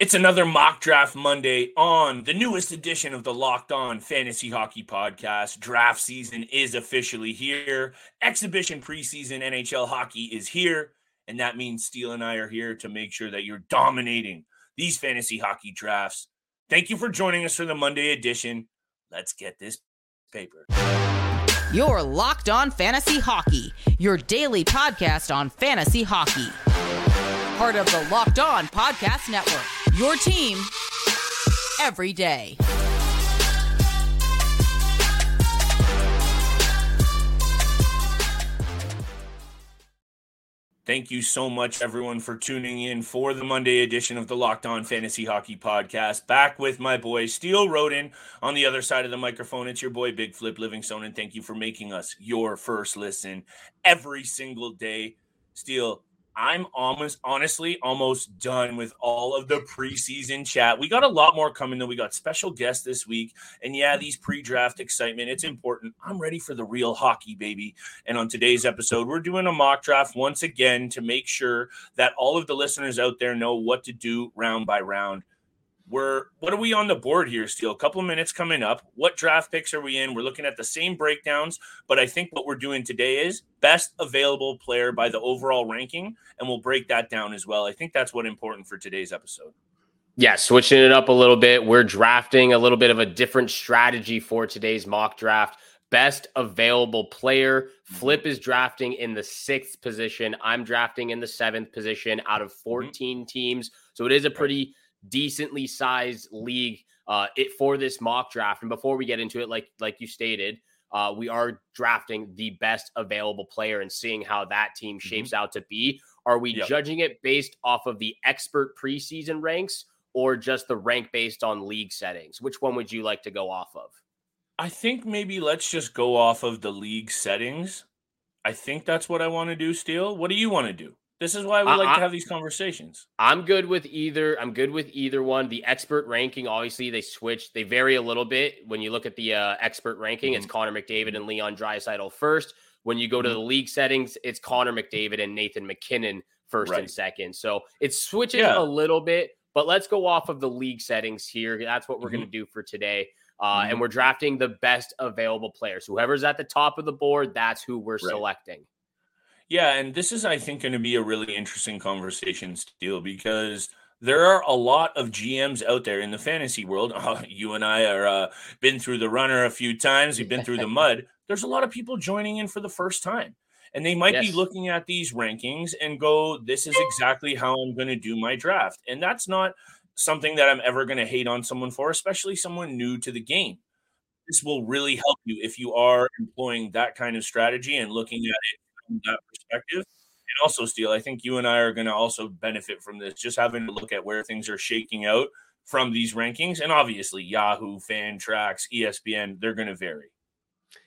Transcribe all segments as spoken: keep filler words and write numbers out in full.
It's another Mock Draft Monday on the newest edition of the Locked On Fantasy Hockey Podcast. Draft season is officially here. Exhibition preseason N H L hockey is here. And that means Steele and I are here to make sure that you're dominating these fantasy hockey drafts. Thank you for joining us for the Monday edition. Let's get this paper. You're Locked On Fantasy Hockey, your daily podcast on fantasy hockey. Part of the Locked On Podcast Network. Your team every day. Thank you so much, everyone, for tuning in for the Monday edition of the Locked On Fantasy Hockey Podcast. Back with my boy, Steele Roden. On the other side of the microphone, it's your boy, Big Flip Livingstone, and thank you for making us your first listen every single day. Steele, I'm almost, honestly, almost done with all of the preseason chat. We got a lot more coming, though. We got special guests this week. And yeah, these pre-draft excitement, it's important. I'm ready for the real hockey, baby. And on today's episode, we're doing a mock draft once again to make sure that all of the listeners out there know what to do round by round. We're what are we on the board here, Steele? A couple of minutes coming up. What draft picks are we in? We're looking at the same breakdowns, but I think what we're doing today is best available player by the overall ranking, and we'll break that down as well. I think that's what's important for today's episode. Yeah, switching it up a little bit. We're drafting a little bit of a different strategy for today's mock draft. Best available player. Flip is drafting in the sixth position. I'm drafting in the seventh position out of fourteen mm-hmm. teams. So it is a pretty decently sized league uh, it for this mock draft. And before we get into it, like like you stated, uh, we are drafting the best available player and seeing how that team shapes mm-hmm. out to be. Are we yep. judging it based off of the expert preseason ranks or just the rank based on league settings? Which one would you like to go off of? I think maybe let's just go off of the league settings. I think that's what I want to do, Steele. What do you want to do? This is why we like I, to have these conversations. I'm good with either. I'm good with either one. The expert ranking, obviously, they switch. They vary a little bit. When you look at the uh, expert ranking, mm-hmm. it's Connor McDavid and Leon Draisaitl first. When you go to the league settings, it's Connor McDavid and Nathan McKinnon first right. and second. So it switches yeah. a little bit, but let's go off of the league settings here. That's what we're mm-hmm. going to do for today. Uh, mm-hmm. And we're drafting the best available players. Whoever's at the top of the board, that's who we're right. selecting. Yeah, and this is, I think, going to be a really interesting conversation, Steele, because there are a lot of G Ms out there in the fantasy world. Oh, you and I are uh, been through the runner a few times. We've been through the mud. There's a lot of people joining in for the first time, and they might yes. be looking at these rankings and go, this is exactly how I'm going to do my draft. And that's not something that I'm ever going to hate on someone for, especially someone new to the game. This will really help you if you are employing that kind of strategy and looking at it from that perspective. And also, Steele, I think you and I are going to also benefit from this, just having to look at where things are shaking out from these rankings. And obviously Yahoo, FanTrax, E S P N, they're going to vary.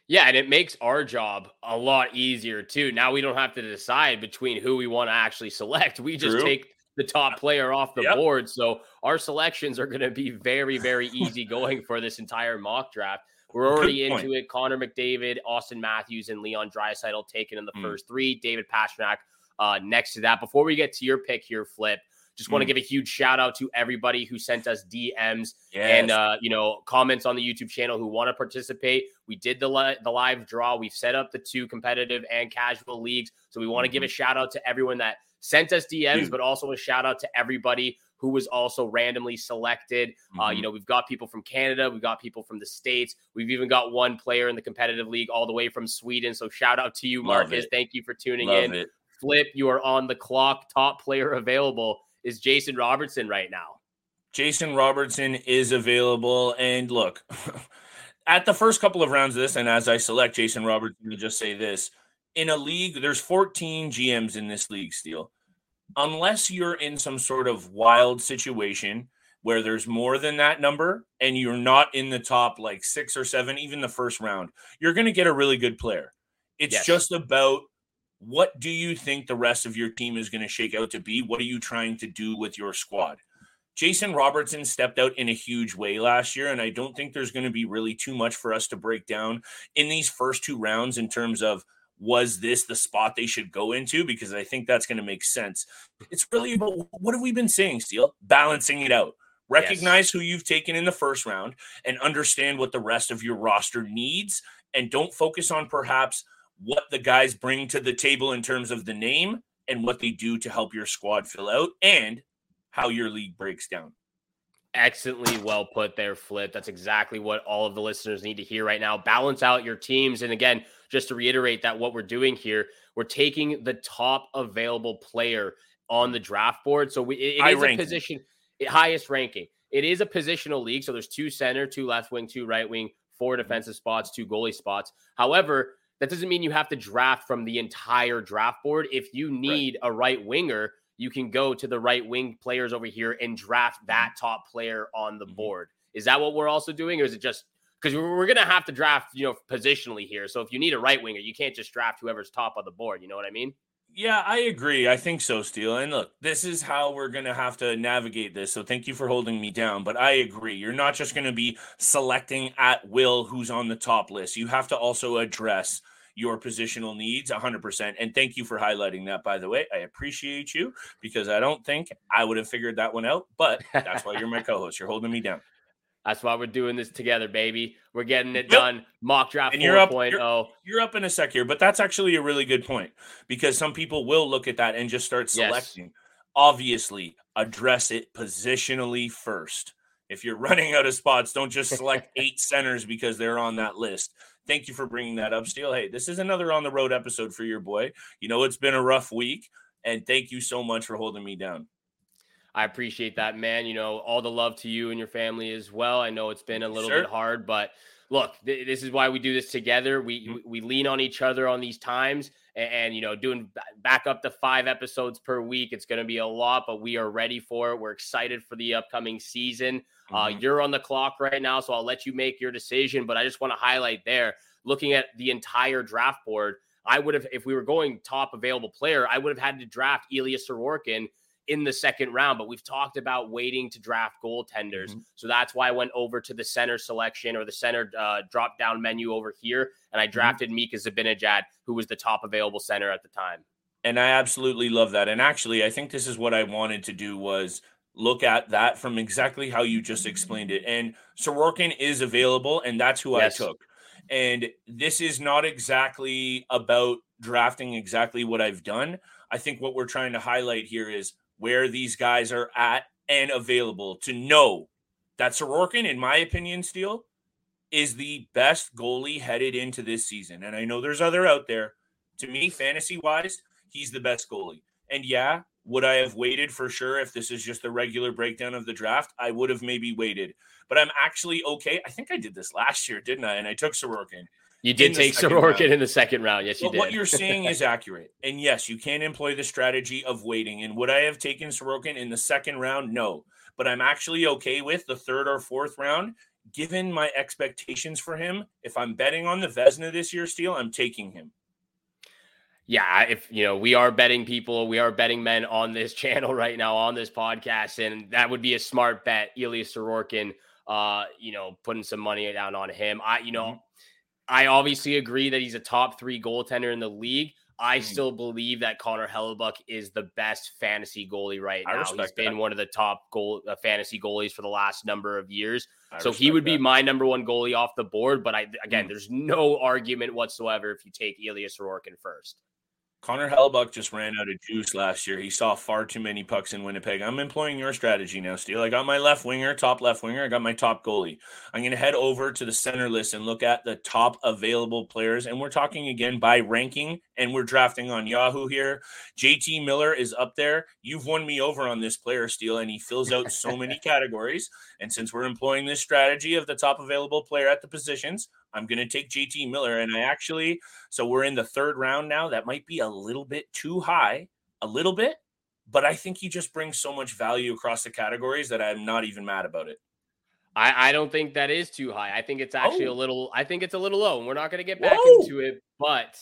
Yeah, and it makes our job a lot easier too. Now we don't have to decide between who we want to actually select. We just True. take the top player off the yep. board. So our selections are going to be very, very easy going for this entire mock draft. We're already into it. Connor McDavid, Austin Matthews, and Leon Draisaitl taken in the mm. first three. David Pastrnak uh, next to that. Before we get to your pick here, Flip, just want to mm. give a huge shout out to everybody who sent us D Ms yes. and uh, you know comments on the YouTube channel who want to participate. We did the li- the live draw. We've set up the two competitive and casual leagues. So we want to mm-hmm. give a shout out to everyone that sent us D Ms, Dude. but also a shout out to everybody who was also randomly selected. Mm-hmm. Uh, you know, we've got people from Canada. We've got people from the States. We've even got one player in the competitive league all the way from Sweden. So shout out to you, Love Marcus. It. Thank you for tuning Love in. It. Flip, you are on the clock. Top player available is Jason Robertson right now. Jason Robertson is available. And look, at the first couple of rounds of this, and as I select Jason Robertson, I'll just say this. In a league, there's fourteen G Ms in this league, Steele. Unless you're in some sort of wild situation where there's more than that number and you're not in the top like six or seven, even the first round, you're going to get a really good player. It's yes. just about what do you think the rest of your team is going to shake out to be? What are you trying to do with your squad? Jason Robertson stepped out in a huge way last year, and I don't think there's going to be really too much for us to break down in these first two rounds in terms of was this the spot they should go into? Because I think that's going to make sense. It's really about what have we been saying, Steele? Balancing it out. Recognize yes. who you've taken in the first round and understand what the rest of your roster needs. And don't focus on perhaps what the guys bring to the table in terms of the name and what they do to help your squad fill out and how your league breaks down. Excellently well put there, Flip. That's exactly what all of the listeners need to hear right now. Balance out your teams. And again, just to reiterate that what we're doing here, we're taking the top available player on the draft board. So we, it, it is a position, highest ranking. It is a positional league. So there's two center, two left wing, two right wing, four defensive spots, two goalie spots. However, that doesn't mean you have to draft from the entire draft board. If you need right. a right winger, you can go to the right wing players over here and draft that top player on the board. Is that what we're also doing? Or is it just because we're going to have to draft, you know, positionally here. So if you need a right winger, you can't just draft whoever's top on the board. You know what I mean? Yeah, I agree. I think so, Steele. And look, this is how we're going to have to navigate this. So thank you for holding me down. But I agree. You're not just going to be selecting at will who's on the top list. You have to also address your positional needs one hundred percent. And thank you for highlighting that, by the way. I appreciate you because I don't think I would have figured that one out. But that's why you're my co-host. You're holding me down. That's why we're doing this together, baby. We're getting it yep. done. Mock draft and you're up, four point oh. You're, you're up in a sec here, but that's actually a really good point because some people will look at that and just start selecting. Yes. Obviously, address it positionally first. If you're running out of spots, don't just select eight centers because they're on that list. Thank you for bringing that up, Steele. Hey, this is another On the Road episode for your boy. You know, it's been a rough week, and thank you so much for holding me down. I appreciate that, man. You know, all the love to you and your family as well. I know it's been a little sure. bit hard, but look, th- this is why we do this together. We mm-hmm. we lean on each other on these times and, and you know, doing b- back up to five episodes per week. It's going to be a lot, but we are ready for it. We're excited for the upcoming season. Mm-hmm. Uh, you're on the clock right now, so I'll let you make your decision, but I just want to highlight there, looking at the entire draft board, I would have, if we were going top available player, I would have had to draft Ilya Sorokin in the second round, but we've talked about waiting to draft goaltenders. Mm-hmm. So that's why I went over to the center selection or the center uh, drop down menu over here. And I drafted mm-hmm. Mika Zibanejad, who was the top available center at the time. And I absolutely love that. And actually, I think this is what I wanted to do was look at that from exactly how you just explained it. And Sorokin is available and that's who yes. I took. And this is not exactly about drafting exactly what I've done. I think what we're trying to highlight here is where these guys are at and available to know that Sorokin, in my opinion, Steele, is the best goalie headed into this season. And I know there's other out there. To me, fantasy-wise, he's the best goalie. And yeah, would I have waited for sure if this is just the regular breakdown of the draft? I would have maybe waited. But I'm actually okay. I think I did this last year, didn't I? And I took Sorokin. You did take Sorokin in the second round. Yes, you did. But what you're saying is accurate. And yes, you can employ the strategy of waiting. And would I have taken Sorokin in the second round? No. But I'm actually okay with the third or fourth round, given my expectations for him. If I'm betting on the Vezina this year, Steele, I'm taking him. Yeah, if you know, we are betting people, we are betting men on this channel right now, on this podcast. And that would be a smart bet, Ilya Sorokin, uh, you know, putting some money down on him. I, you know, mm-hmm. I obviously agree that he's a top three goaltender in the league. I mm. still believe that Connor Hellebuyck is the best fantasy goalie right now. He's that. been one of the top goal uh, fantasy goalies for the last number of years. I so he would that. be my number one goalie off the board. But I, again, mm. there's no argument whatsoever if you take Ilya Sorokin first. Connor Hellebuyck just ran out of juice last year. He saw far too many pucks in Winnipeg. I'm employing your strategy now, Steele. I got my left winger, top left winger. I got my top goalie. I'm going to head over to the center list and look at the top available players. And we're talking again by ranking, and we're drafting on Yahoo here. J T Miller is up there. You've won me over on this player, Steele, and he fills out so many categories. And since we're employing this strategy of the top available player at the positions, I'm going to take J T Miller, and I actually – so we're in the third round now. That might be a little bit too high, a little bit, but I think he just brings so much value across the categories that I'm not even mad about it. I, I don't think that is too high. I think it's actually oh. a little – I think it's a little low, and we're not going to get back Whoa. into it. But,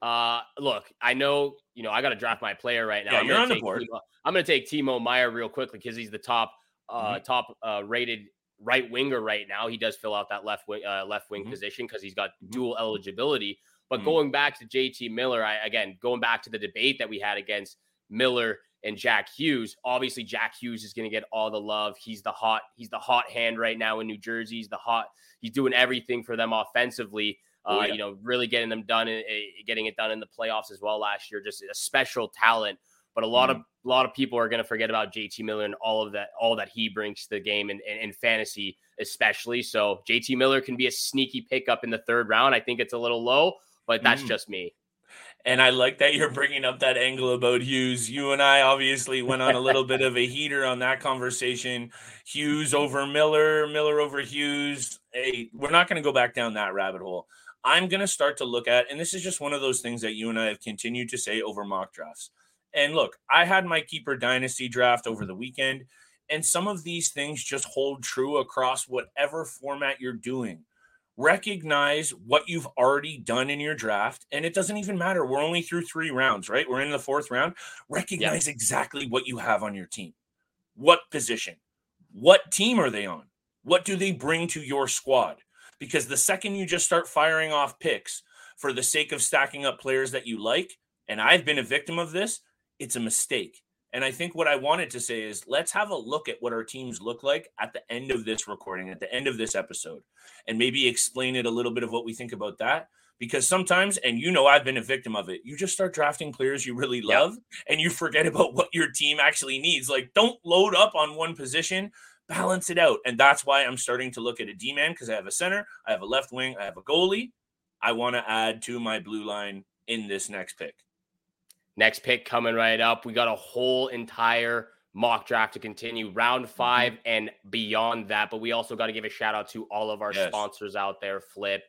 uh, look, I know – you know, I got to draft my player right now. Yeah, I'm you're on the board. Timo, I'm going to take Timo Meier real quickly because he's the top, uh, mm-hmm. top uh, rated – right winger right now. He does fill out that left wing, uh, left wing mm-hmm. position because he's got dual eligibility. But mm-hmm. going back to J T Miller, I, again, going back to the debate that we had against Miller and Jack Hughes, obviously Jack Hughes is going to get all the love. He's the hot, he's the hot hand right now in New Jersey. He's the hot, he's doing everything for them offensively. Uh, oh, yeah. You know, really getting them done, and getting it done in the playoffs as well last year. Just a special talent. But a lot mm-hmm. of a lot of people are going to forget about J T Miller and all of that, all that he brings to the game and, and, and fantasy especially. So J T Miller can be a sneaky pickup in the third round. I think it's a little low, but that's mm. just me. And I like that you're bringing up that angle about Hughes. You and I obviously went on a little bit of a heater on that conversation. Hughes over Miller, Miller over Hughes. Hey, we're not going to go back down that rabbit hole. I'm going to start to look at, and this is just one of those things that you and I have continued to say over mock drafts. And look, I had my Keeper Dynasty draft over the weekend, and some of these things just hold true across whatever format you're doing. Recognize what you've already done in your draft, and it doesn't even matter. We're only through three rounds, right? We're in the fourth round. Recognize yeah. exactly what you have on your team. What position? What team are they on? What do they bring to your squad? Because the second you just start firing off picks for the sake of stacking up players that you like, and I've been a victim of this, it's a mistake. And I think what I wanted to say is let's have a look at what our teams look like at the end of this recording, at the end of this episode, and maybe explain it a little bit of what we think about that. Because sometimes, and you know I've been a victim of it, you just start drafting players you really love yeah. and you forget about what your team actually needs. Like, don't load up on one position, balance it out. And that's why I'm starting to look at a D-man, because I have a center, I have a left wing, I have a goalie. I want to add to my blue line in this next pick. Next pick coming right up. We got a whole entire mock draft to continue, round five and beyond that. But we also got to give a shout out to all of our yes. sponsors out there, Flip.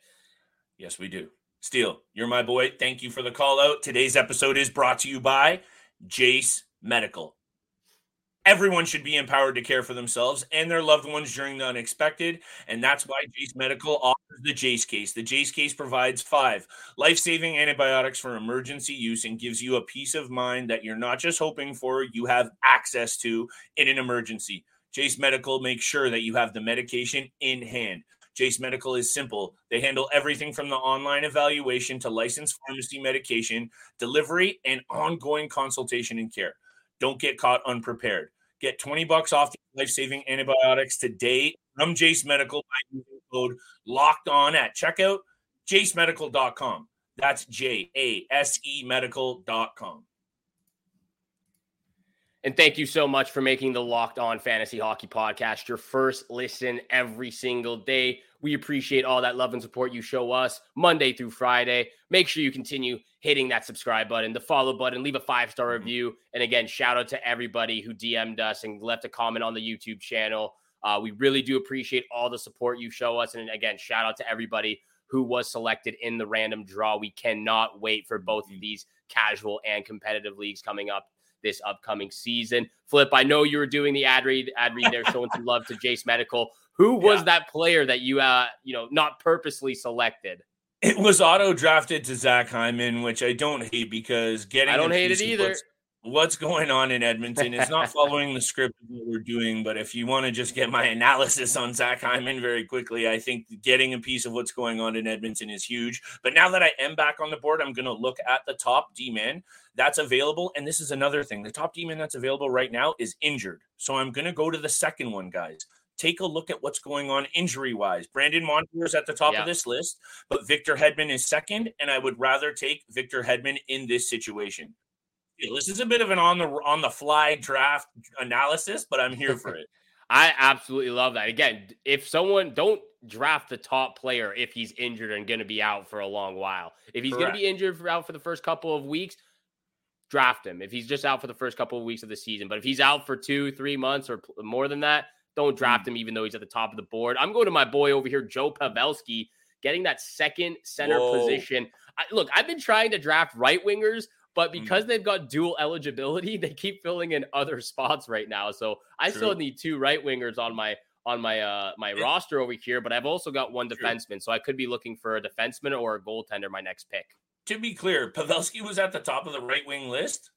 Yes, we do. Steele, you're my boy. Thank you for the call out. Today's episode is brought to you by Jace Medical. Everyone should be empowered to care for themselves and their loved ones during the unexpected, and that's why Jace Medical offers the Jace case. The Jace case provides five life-saving antibiotics for emergency use and gives you a peace of mind that you're not just hoping for, you have access to in an emergency. Jace Medical makes sure that you have the medication in hand. Jace Medical is simple. They handle everything from the online evaluation to licensed pharmacy medication, delivery, and ongoing consultation and care. Don't get caught unprepared. Get twenty bucks off the life-saving antibiotics today from Jace Medical by using code Locked On at checkout, jace medical dot com. That's J A S E medical dot com. And thank you so much for making the Locked On Fantasy Hockey Podcast your first listen every single day. We appreciate all that love and support you show us Monday through Friday. Make sure you continue hitting that subscribe button, the follow button, leave a five-star review. And again, shout out to everybody who D M'd us and left a comment on the YouTube channel. Uh, we really do appreciate all the support you show us. And again, shout out to everybody who was selected in the random draw. We cannot wait for both of these casual and competitive leagues coming up this upcoming season. Flip, I know you were doing the ad read, ad read there, showing some love to Jace Medical. Who was yeah. that player that you, uh, you know, not purposely selected? It was auto drafted to Zach Hyman, which I don't hate because getting I don't hate it either. What's, what's going on in Edmonton is not following the script of what we're doing. But if you want to just get my analysis on Zach Hyman very quickly, I think getting a piece of what's going on in Edmonton is huge. But now that I am back on the board, I'm going to look at the top D-man that's available. And this is another thing. The top D-man that's available right now is injured. So I'm going to go to the second one, guys. Take a look at what's going on injury-wise. Brandon Montour is at the top yeah. of this list, but Victor Hedman is second, and I would rather take Victor Hedman in this situation. This is a bit of an on the on the fly draft analysis, but I'm here for it. I absolutely love that. Again, if someone don't draft the top player if he's injured and going to be out for a long while. If he's going to be injured for out for the first couple of weeks, draft him. If he's just out for the first couple of weeks of the season, but if he's out for two, three months or more than that, don't draft him, even though he's at the top of the board. I'm going to my boy over here, Joe Pavelski, getting that second center Whoa. position. I, look, I've been trying to draft right-wingers, but because mm. they've got dual eligibility, they keep filling in other spots right now. So I True. still need two right-wingers on my on my uh, my yeah. roster over here, but I've also got one True. defenseman, so I could be looking for a defenseman or a goaltender my next pick. To be clear, Pavelski was at the top of the right-wing list?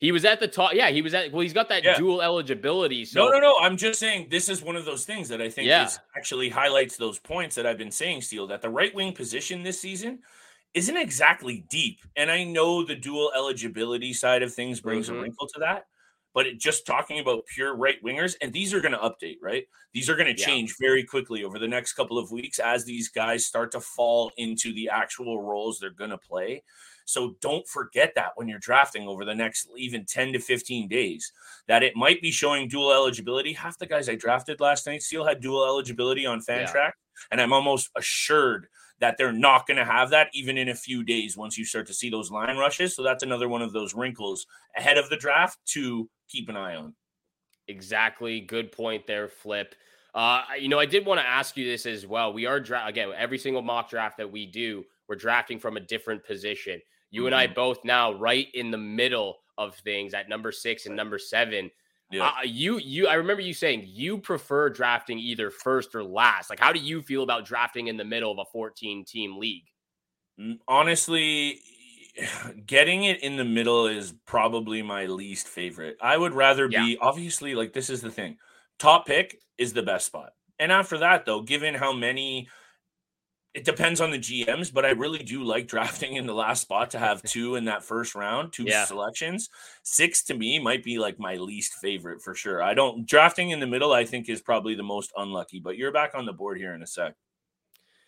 He was at the top. Yeah, he was at. Well, he's got that yeah. dual eligibility. So. No, no, no. I'm just saying this is one of those things that I think yeah. is actually highlights those points that I've been saying, Steele, that the right wing position this season isn't exactly deep. And I know the dual eligibility side of things brings mm-hmm. a wrinkle to that. But it, just talking about pure right wingers, and these are going to update, right? These are going to yeah. change very quickly over the next couple of weeks as these guys start to fall into the actual roles they're going to play. So don't forget that when you're drafting over the next even ten to fifteen days, that it might be showing dual eligibility. Half the guys I drafted last night still had dual eligibility on FanTrack, yeah. and I'm almost assured that they're not going to have that even in a few days once you start to see those line rushes. So that's another one of those wrinkles ahead of the draft to keep an eye on. Exactly. Good point there, Flip. Uh, you know, I did want to ask you this as well. We are, dra- again, every single mock draft that we do, we're drafting from a different position. You mm-hmm. and I both now right in the middle of things at number six and number seven. Yeah. Uh, you, you, I remember you saying you prefer drafting either first or last. Like, how do you feel about drafting in the middle of a fourteen team league? Honestly, getting it in the middle is probably my least favorite. I would rather yeah. be, obviously, like, this is the thing. Top pick is the best spot. And after that, though, given how many, it depends on the G Ms, but I really do like drafting in the last spot to have two in that first round, two yeah. selections. Six to me might be like my least favorite for sure. I don't drafting in the middle, I think, is probably the most unlucky, but you're back on the board here in a sec.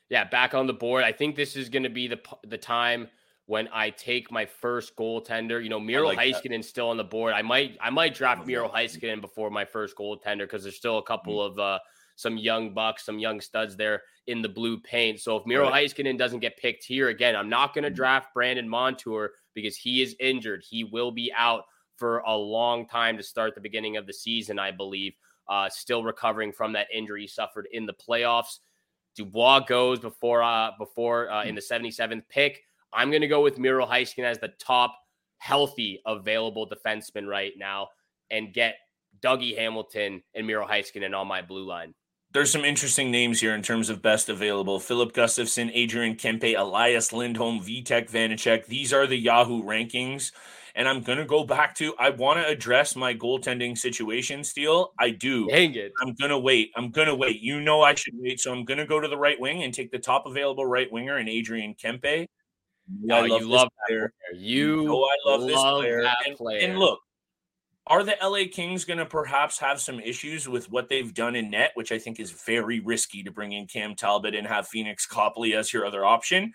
Yeah. Back on the board. I think this is going to be the, the time when I take my first goaltender. You know, Miro like Heiskanen is still on the board. I might, I might draft mm-hmm. Miro Heiskanen before my first goaltender, because there's still a couple mm-hmm. of, uh, some young bucks, some young studs there in the blue paint. So if Miro right. Heiskanen doesn't get picked here, again, I'm not going to draft Brandon Montour because he is injured. He will be out for a long time to start the beginning of the season, I believe. Uh, still recovering from that injury he suffered in the playoffs. Dubois goes before uh, before uh, in the seventy-seventh pick. I'm going to go with Miro Heiskanen as the top healthy available defenseman right now and get Dougie Hamilton and Miro Heiskanen on my blue line. There's some interesting names here in terms of best available. Philip Gustafson, Adrian Kempe, Elias Lindholm, Vitek Vanecek. These are the Yahoo rankings. And I'm going to go back to, I want to address my goaltending situation, Steele. I do. Dang it. I'm going to wait. I'm going to wait. You know I should wait. So I'm going to go to the right wing and take the top available right winger and Adrian Kempe. No, I love you love that player. player. You, you know I love, love this player. And, player. and look, are the L A Kings going to perhaps have some issues with what they've done in net, which I think is very risky to bring in Cam Talbot and have Phoenix Copley as your other option?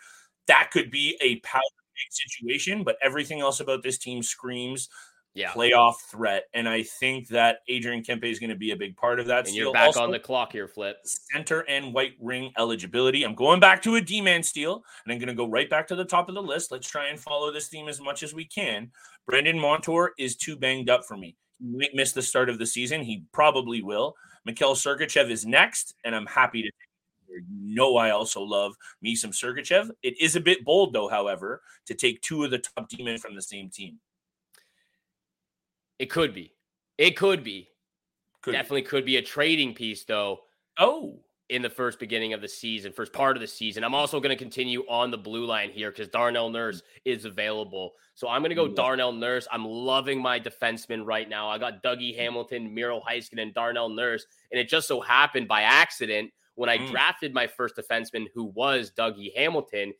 That could be a power situation, but everything else about this team screams yeah. playoff threat. And I think that Adrian Kempe is going to be a big part of that. And Steele, you're back also on the clock here, Flip. Center and white ring eligibility. I'm going back to a D-man, Steele, and I'm going to go right back to the top of the list. Let's try and follow this theme as much as we can. Brandon Montour is too banged up for me. He might miss the start of the season. He probably will. Mikhail Sergachev is next, and I'm happy to take him. You know I also love me some Sergachev. It is a bit bold, though, however, to take two of the top D-men from the same team. It could be. It could be. Could Definitely be. could be a trading piece, though. Oh. In the first beginning of the season, first part of the season. I'm also going to continue on the blue line here because Darnell Nurse is available. So I'm going to go yeah. Darnell Nurse. I'm loving my defenseman right now. I got Dougie Hamilton, Miro Heiskanen, and Darnell Nurse. And it just so happened by accident when I mm. drafted my first defenseman, who was Dougie Hamilton,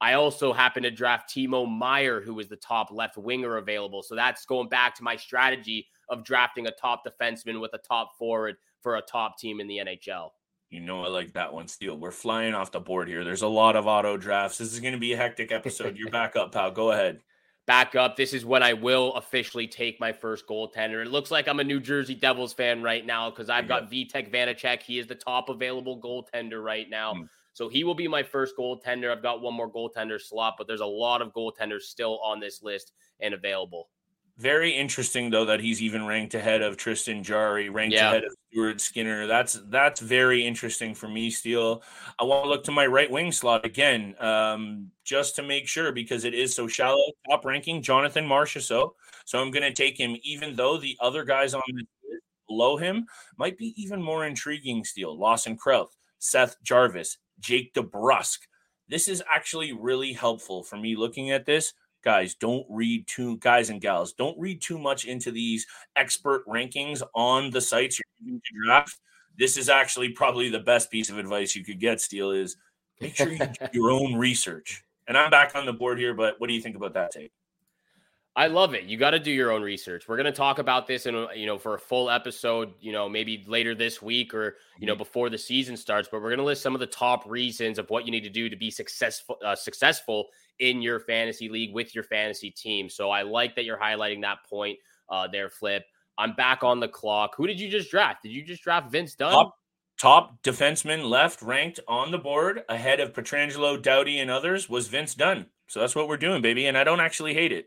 I also happened to draft Timo Meier, who was the top left winger available. So that's going back to my strategy of drafting a top defenseman with a top forward for a top team in the N H L. You know I like that one, Steele. We're flying off the board here. There's a lot of auto drafts. This is going to be a hectic episode. You're back up, pal. Go ahead. Back up. This is when I will officially take my first goaltender. It looks like I'm a New Jersey Devils fan right now because I've got yeah. Vitek Vanecek. He is the top available goaltender right now. Mm. So he will be my first goaltender. I've got one more goaltender slot, but there's a lot of goaltenders still on this list and available. Very interesting, though, that he's even ranked ahead of Tristan Jarry, ranked yeah. ahead of Stuart Skinner. That's that's very interesting for me, Steele. I want to look to my right wing slot again, um, just to make sure, because it is so shallow. Top ranking, Jonathan Marchessault. So I'm going to take him, even though the other guys on the list below him might be even more intriguing, Steele. Lawson Crouse, Seth Jarvis, Jake DeBrusk. This is actually really helpful for me looking at this. guys, don't read too guys and gals, don't read too much into these expert rankings on the sites you're using to draft. This is actually probably the best piece of advice you could get, Steele, is make sure you do your own research. And I'm back on the board here, but what do you think about that take? I love it. You got to do your own research. We're going to talk about this in, you know, for a full episode, you know, maybe later this week or, you know, before the season starts, but we're going to list some of the top reasons of what you need to do to be successful, uh, successful in your fantasy league with your fantasy team. So I like that you're highlighting that point uh, there, Flip. I'm back on the clock. Who did you just draft? Did you just draft Vince Dunn? Top, top defenseman left ranked on the board ahead of Pietrangelo, Doughty, and others was Vince Dunn. So that's what we're doing, baby. And I don't actually hate it.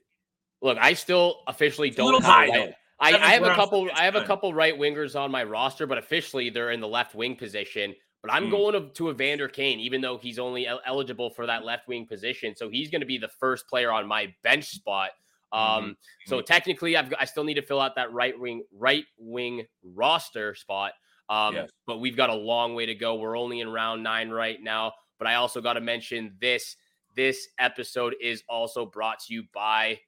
Look, I still officially it's don't have right. I, I have a couple I have a couple right wingers on my roster, but officially they're in the left wing position. But I'm mm. going to, to Evander Kane, even though he's only el- eligible for that left wing position. So he's going to be the first player on my bench spot. Um, mm-hmm. So technically, I've I still need to fill out that right wing right wing roster spot. Um, yes. But we've got a long way to go. We're only in round nine right now. But I also got to mention this. This episode is also brought to you by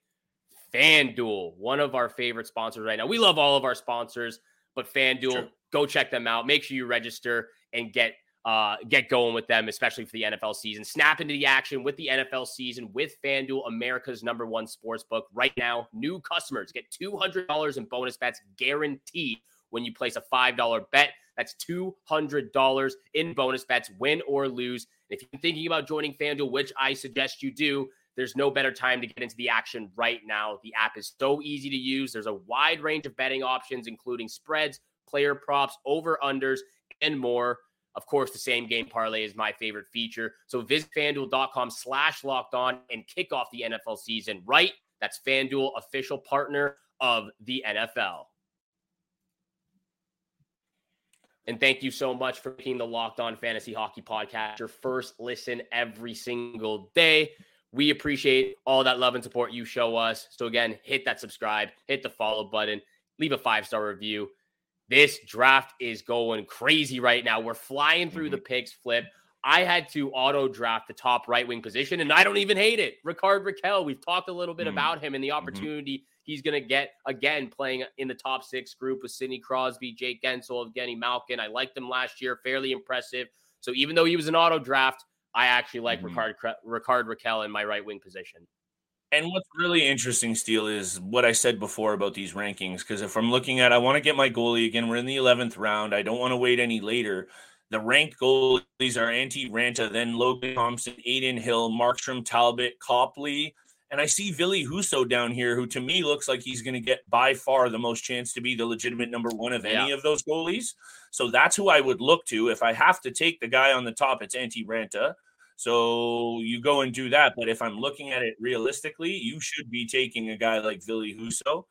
FanDuel, one of our favorite sponsors right now. We love all of our sponsors, but FanDuel, sure. Go check them out. Make sure you register and get uh, get going with them, especially for the N F L season. Snap into the action with the N F L season with FanDuel, America's number one sports book. Right now, new customers get two hundred dollars in bonus bets guaranteed when you place a five dollars bet. That's two hundred dollars in bonus bets, win or lose. And if you're thinking about joining FanDuel, which I suggest you do, there's no better time to get into the action right now. The app is so easy to use. There's a wide range of betting options, including spreads, player props, over-unders, and more. Of course, the same game parlay is my favorite feature. So visit FanDuel.com slash locked on and kick off the N F L season right. That's FanDuel, official partner of the N F L. And thank you so much for making the Locked On Fantasy Hockey Podcast your first listen every single day. We appreciate all that love and support you show us. So again, hit that subscribe, hit the follow button, leave a five-star review. This draft is going crazy right now. We're flying through mm-hmm. the picks, Flip. I had to auto-draft the top right-wing position, and I don't even hate it. Rickard Rakell, we've talked a little bit mm-hmm. about him and the opportunity mm-hmm. he's going to get, again, playing in the top six group with Sidney Crosby, Jake Gensel, Evgeny Malkin. I liked him last year, fairly impressive. So even though he was an auto-draft, I actually like mm-hmm. Rickard, Rickard Rakell in my right wing position. And what's really interesting, Steele, is what I said before about these rankings. Because if I'm looking at, I want to get my goalie again. We're in the eleventh round. I don't want to wait any later. The ranked goalies are Antti Ranta, then Logan Thompson, Adin Hill, Markstrom, Talbot, Copley. And I see Ville Husso down here, who to me looks like he's going to get by far the most chance to be the legitimate number one of any yeah. of those goalies. So that's who I would look to. If I have to take the guy on the top, it's Antti Ranta. So you go and do that. But if I'm looking at it realistically, you should be taking a guy like Ville Husso.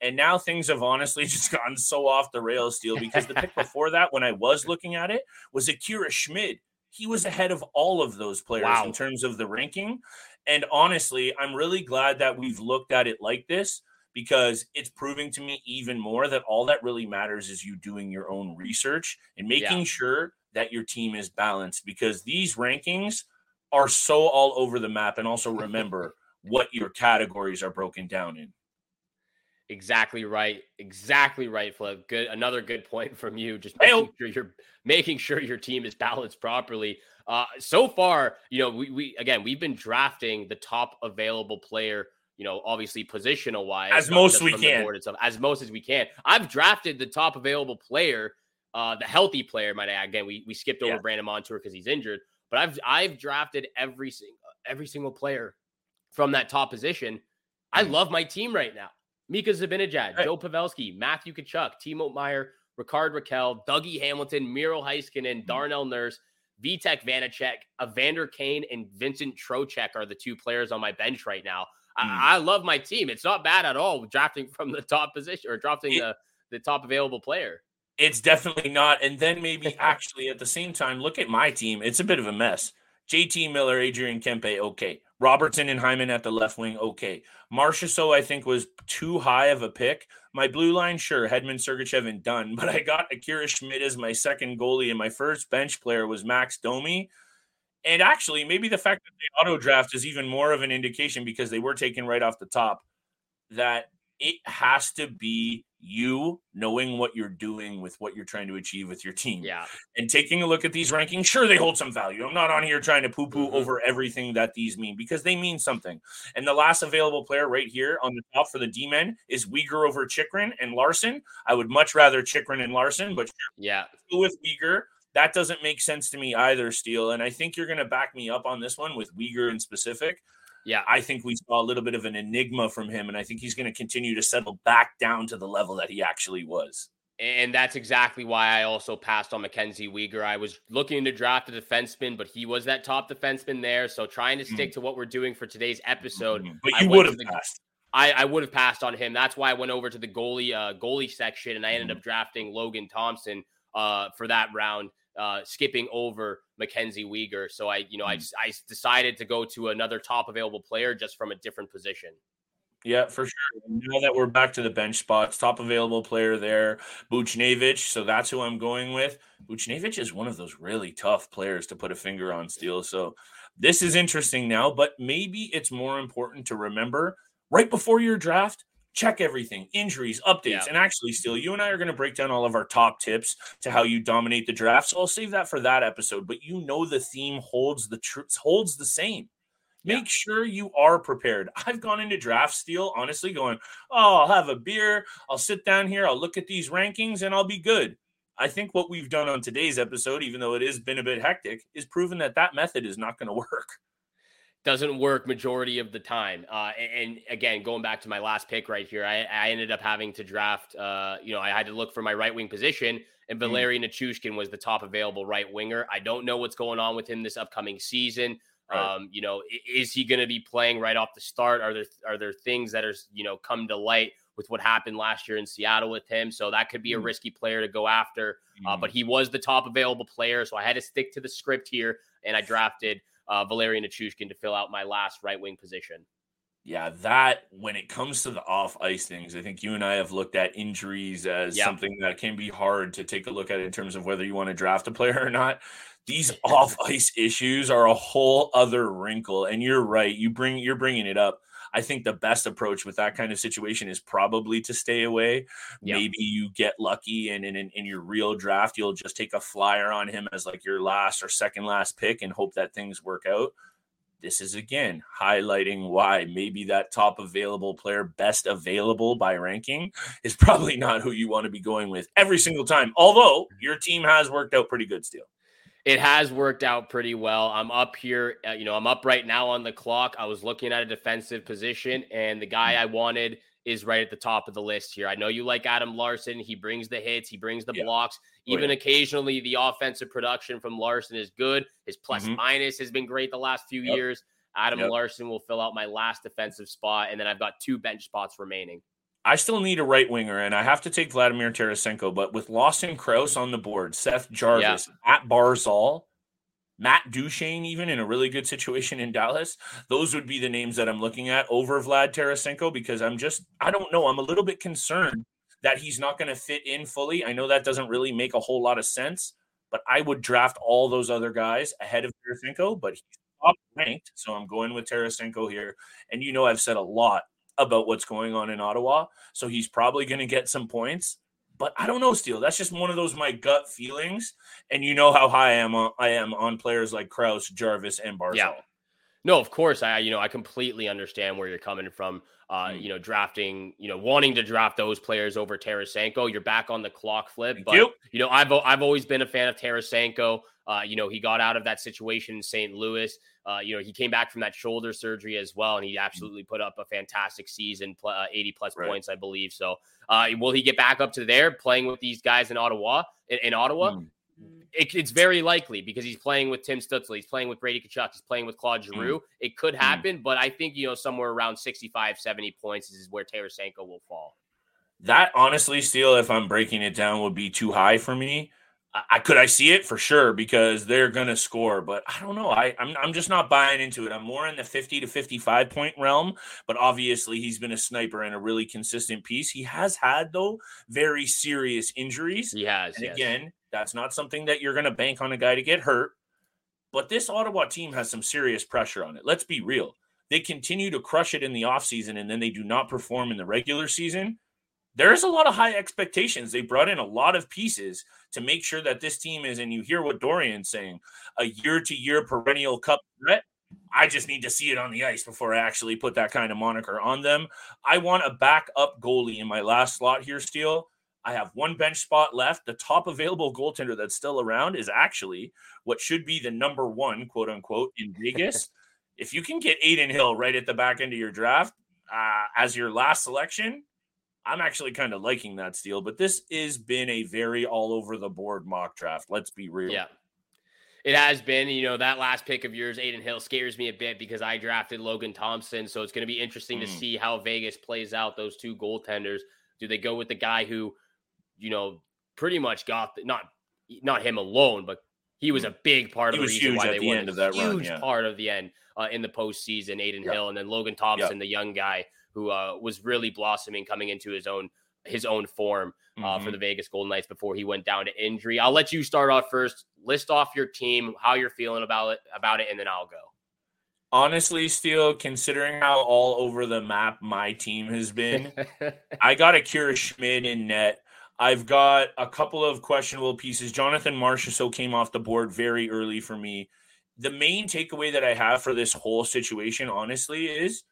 And now things have honestly just gotten so off the rails, Steele, because the pick before that, when I was looking at it, was Akira Schmid. He was ahead of all of those players wow. in terms of the ranking. And honestly, I'm really glad that we've looked at it like this, because it's proving to me even more that all that really matters is you doing your own research and making yeah. sure that your team is balanced, because these rankings are so all over the map. And also remember what your categories are broken down in. Exactly right. Exactly right, Flip. Good. Another good point from you. Just making sure you're making sure your team is balanced properly. Uh, so far, you know, we, we, again, we've been drafting the top available player, you know, obviously positional wise, as most we can, as most as we can. I've drafted the top available player, uh, the healthy player. Might I, again, we, we skipped over yeah. Brandon Montour cause he's injured, but I've, I've drafted every single, every single player from that top position. I love my team right now. Mika Zibanejad, right. Joe Pavelski, Matthew Tkachuk, Timo Meier, Rickard Rakell, Dougie Hamilton, Miro Heiskanen, mm-hmm. Darnell Nurse, Vitek Vanecek, Evander Kane, and Vincent Trocheck are the two players on my bench right now. Mm. I, I love my team. It's not bad at all drafting from the top position or drafting it, the, the top available player. It's definitely not. And then maybe actually at the same time, look at my team. It's a bit of a mess. J T Miller, Adrian Kempe, okay. Robertson and Hyman at the left wing, okay. Marchessault, I think, was too high of a pick. My blue line, sure, Hedman, Sergachev, and Dunn, but I got Akira Schmid as my second goalie, and my first bench player was Max Domi. And actually, maybe the fact that they auto-draft is even more of an indication, because they were taken right off the top, that it has to be you knowing what you're doing with what you're trying to achieve with your team. Yeah. And taking a look at these rankings, sure, they hold some value. I'm not on here trying to poo-poo mm-hmm. over everything that these mean, because they mean something. And the last available player right here on the top for the D-men is Weegar over Chychrun and Larson. I would much rather Chychrun and Larson, but yeah, with Weegar, that doesn't make sense to me either, Steele. And I think you're going to back me up on this one with Weegar in specific. Yeah, I think we saw a little bit of an enigma from him, and I think he's going to continue to settle back down to the level that he actually was. And that's exactly why I also passed on Mackenzie Weegar. I was looking to draft a defenseman, but he was that top defenseman there. So trying to stick mm-hmm. to what we're doing for today's episode. Mm-hmm. But you would have passed. I, I would have passed on him. That's why I went over to the goalie uh, goalie section, and I ended mm-hmm. up drafting Logan Thompson uh, for that round. Uh, skipping over Mackenzie Weegar. So I, you know, I, I decided to go to another top available player just from a different position. Yeah, for sure. Now that we're back to the bench spots, top available player there, Buchnevich. So that's who I'm going with. Buchnevich is one of those really tough players to put a finger on, Steele. So this is interesting now, but maybe it's more important to remember right before your draft, check everything, injuries, updates. Yeah. And actually, Steele, you and I are going to break down all of our top tips to how you dominate the draft. So I'll save that for that episode. But you know the theme holds the tr- holds the same. Yeah. Make sure you are prepared. I've gone into draft, Steele, honestly going, oh, I'll have a beer. I'll sit down here. I'll look at these rankings and I'll be good. I think what we've done on today's episode, even though it has been a bit hectic, is proven that that method is not going to work. Doesn't work majority of the time. Uh, and, and again, going back to my last pick right here, I, I ended up having to draft, uh, you know, I had to look for my right wing position, and Valeri Nichushkin was the top available right winger. I don't know what's going on with him this upcoming season. Right. Um, you know, is he going to be playing right off the start? Are there, are there things that are, you know, come to light with what happened last year in Seattle with him? So that could be mm. a risky player to go after, mm. uh, but he was the top available player. So I had to stick to the script here, and I drafted Uh, Valeri Nichushkin to fill out my last right wing position. Yeah, that when it comes to the off ice things, I think you and I have looked at injuries as yeah. something that can be hard to take a look at in terms of whether you want to draft a player or not. These off ice issues are a whole other wrinkle, and you're right. You bring you're bringing it up. I think the best approach with that kind of situation is probably to stay away. Yep. Maybe you get lucky, and in, in, in your real draft, you'll just take a flyer on him as like your last or second last pick and hope that things work out. This is, again, highlighting why maybe that top available player, best available by ranking, is probably not who you want to be going with every single time. Although your team has worked out pretty good still. It has worked out pretty well. I'm up here, uh, you know, I'm up right now on the clock. I was looking at a defensive position, and the guy I wanted is right at the top of the list here. I know you like Adam Larson. He brings the hits. He brings the yeah. blocks. Even oh, yeah. occasionally the offensive production from Larson is good. His plus mm-hmm. minus has been great the last few yep. years. Adam yep. Larson will fill out my last defensive spot, and then I've got two bench spots remaining. I still need a right winger, and I have to take Vladimir Tarasenko, but with Lawson Crouse on the board, Seth Jarvis, yeah. Matt Barzal, Matt Duchene, even in a really good situation in Dallas, those would be the names that I'm looking at over Vlad Tarasenko, because I'm just, I don't know, I'm a little bit concerned that he's not going to fit in fully. I know that doesn't really make a whole lot of sense, but I would draft all those other guys ahead of Tarasenko, but he's top ranked, so I'm going with Tarasenko here. And you know I've said a lot about what's going on in Ottawa, so he's probably going to get some points. But I don't know, Steele. That's just one of those my gut feelings, and you know how high I am on, I am on players like Crouse, Jarvis, and Barzal. Yeah. No, of course, I you know I completely understand where you're coming from. Uh, mm-hmm. You know, drafting, you know, wanting to draft those players over Tarasenko. You're back on the clock, Flip. Thank but you. you know, I've I've always been a fan of Tarasenko. Uh, you know, he got out of that situation in Saint Louis. Uh, you know, he came back from that shoulder surgery as well, and he absolutely put up a fantastic season, uh, eighty plus right. points, I believe. So uh, will he get back up to there playing with these guys in Ottawa? In, in Ottawa? Mm. It, it's very likely, because he's playing with Tim Stützle. He's playing with Brady Tkachuk. He's playing with Claude Giroux. Mm. It could happen, mm. but I think, you know, somewhere around sixty-five, seventy points is where Tarasenko will fall. That, honestly, Steele, if I'm breaking it down, would be too high for me. I could I see it for sure, because they're going to score, but I don't know. I, I'm I'm just not buying into it. I'm more in the fifty to fifty-five point realm, but obviously he's been a sniper and a really consistent piece. He has had, though, very serious injuries. He has, and yes. again, that's not something that you're going to bank on a guy to get hurt. But this Ottawa team has some serious pressure on it. Let's be real. They continue to crush it in the offseason, and then they do not perform in the regular season. There's a lot of high expectations. They brought in a lot of pieces to make sure that this team is, and you hear what Dorian's saying, a year-to-year perennial cup threat. I just need to see it on the ice before I actually put that kind of moniker on them. I want a backup goalie in my last slot here, Steele. I have one bench spot left. The top available goaltender that's still around is actually what should be the number one, quote unquote, in Vegas. If you can get Adin Hill right at the back end of your draft uh, as your last selection, I'm actually kind of liking that, Steele. But this has been a very all-over-the-board mock draft. Let's be real. Yeah, it has been. You know, that last pick of yours, Adin Hill, scares me a bit because I drafted Logan Thompson. So it's going to be interesting mm. to see how Vegas plays out those two goaltenders. Do they go with the guy who, you know, pretty much got – not not him alone, but he was a big part of the reason why they won. He was huge at the end of that run. Huge part of the end uh, in the postseason, Adin yep. Hill. And then Logan Thompson, yep. the young guy, who uh, was really blossoming, coming into his own his own form uh, mm-hmm. for the Vegas Golden Knights before he went down to injury. I'll let you start off first. List off your team, how you're feeling about it, about it, and then I'll go. Honestly, Steele, considering how all over the map my team has been, I got Akira Schmidt in net. I've got a couple of questionable pieces. Jonathan Marchessault came off the board very early for me. The main takeaway that I have for this whole situation, honestly, is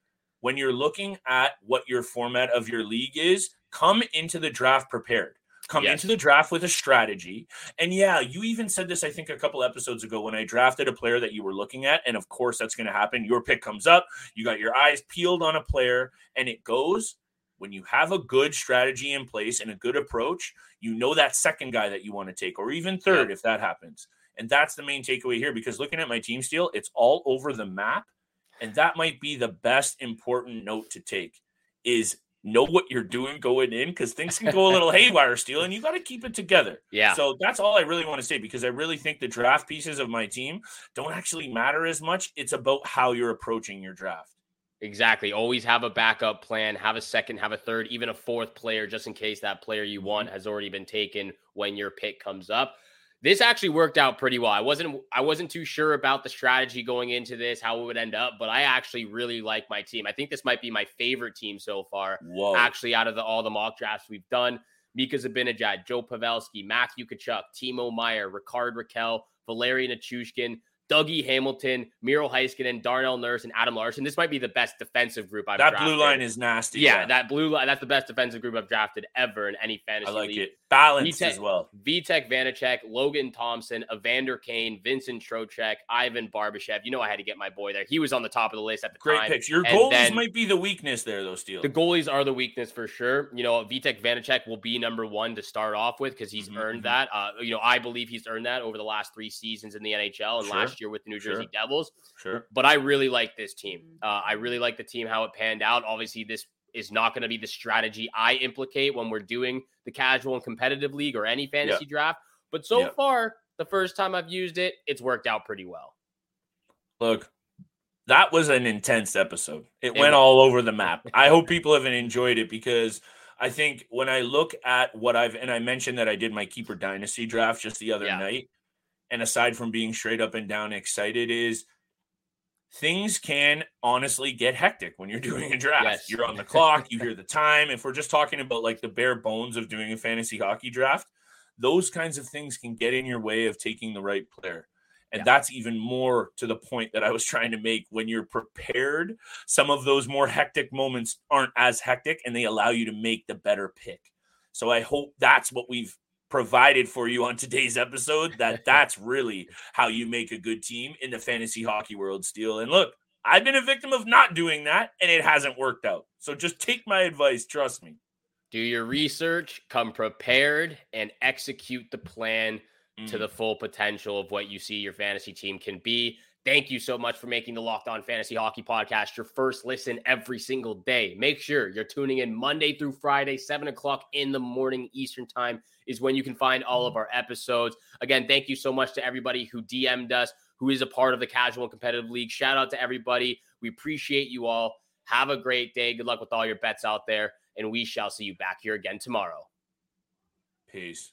when you're looking at what your format of your league is, come into the draft prepared. Come yes. into the draft with a strategy. And yeah, you even said this, I think, a couple episodes ago when I drafted a player that you were looking at. And of course, that's going to happen. Your pick comes up. You got your eyes peeled on a player, and it goes. When you have a good strategy in place and a good approach, you know that second guy that you want to take, or even third yeah. if that happens. And that's the main takeaway here, because looking at my team, Steele, it's all over the map. And that might be the best important note to take is know what you're doing going in, because things can go a little haywire, Steele, and you got to keep it together. Yeah. So that's all I really want to say, because I really think the draft pieces of my team don't actually matter as much. It's about how you're approaching your draft. Exactly. Always have a backup plan, have a second, have a third, even a fourth player, just in case that player you want has already been taken when your pick comes up. This actually worked out pretty well. I wasn't I wasn't too sure about the strategy going into this, how it would end up, but I actually really like my team. I think this might be my favorite team so far, Whoa. actually, out of the, all the mock drafts we've done. Mika Zibanejad, Joe Pavelski, Matthew Tkachuk, Timo Meier, Rickard Rakell, Valeri Nichushkin, Dougie Hamilton, Miro Heiskanen, Darnell Nurse, and Adam Larsson. This might be the best defensive group I've that drafted. That blue line is nasty. Yeah, yeah, that blue line, that's the best defensive group I've drafted ever in any fantasy league. I like league. it. Balanced Vitek, as well. Vitek Vanecek, Logan Thompson, Evander Kane, Vincent Trocheck, Ivan Barbashev. You know I had to get my boy there. He was on the top of the list at the Great time. Great picks. Your and goalies might be the weakness there, though, Steele. The goalies are the weakness for sure. You know, Vitek Vanecek will be number one to start off with, because he's mm-hmm. earned that. Uh, you know, I believe he's earned that over the last three seasons in the N H L, and sure. last year with the New Jersey sure. Devils. Sure. But I really like this team. Uh, I really like the team, how it panned out. Obviously, this is not going to be the strategy I implicate when we're doing the casual and competitive league or any fantasy yeah. draft. But so yeah. far, the first time I've used it, it's worked out pretty well. Look, that was an intense episode. It, it went was. all over the map. I hope people have enjoyed it, because I think when I look at what I've, and I mentioned that I did my Keeper Dynasty draft just the other yeah. night, and aside from being straight up and down excited, is things can honestly get hectic when you're doing a draft. Yes. You're on the clock. You hear the time. If we're just talking about like the bare bones of doing a fantasy hockey draft, those kinds of things can get in your way of taking the right player. And yeah. that's even more to the point that I was trying to make. When you're prepared, some of those more hectic moments aren't as hectic, and they allow you to make the better pick. So I hope that's what we've provided for you on today's episode, that that's really how you make a good team in the fantasy hockey world, Steele. And look, I've been a victim of not doing that, and it hasn't worked out. So just take my advice. Trust me. Do your research, come prepared, and execute the plan mm. to the full potential of what you see your fantasy team can be. Thank you so much for making the Locked On Fantasy Hockey Podcast your first listen every single day. Make sure you're tuning in Monday through Friday, seven o'clock in the morning Eastern time is when you can find all of our episodes. Again, thank you so much to everybody who D M'd us, who is a part of the Casual and Competitive League. Shout out to everybody. We appreciate you all. Have a great day. Good luck with all your bets out there, and we shall see you back here again tomorrow. Peace.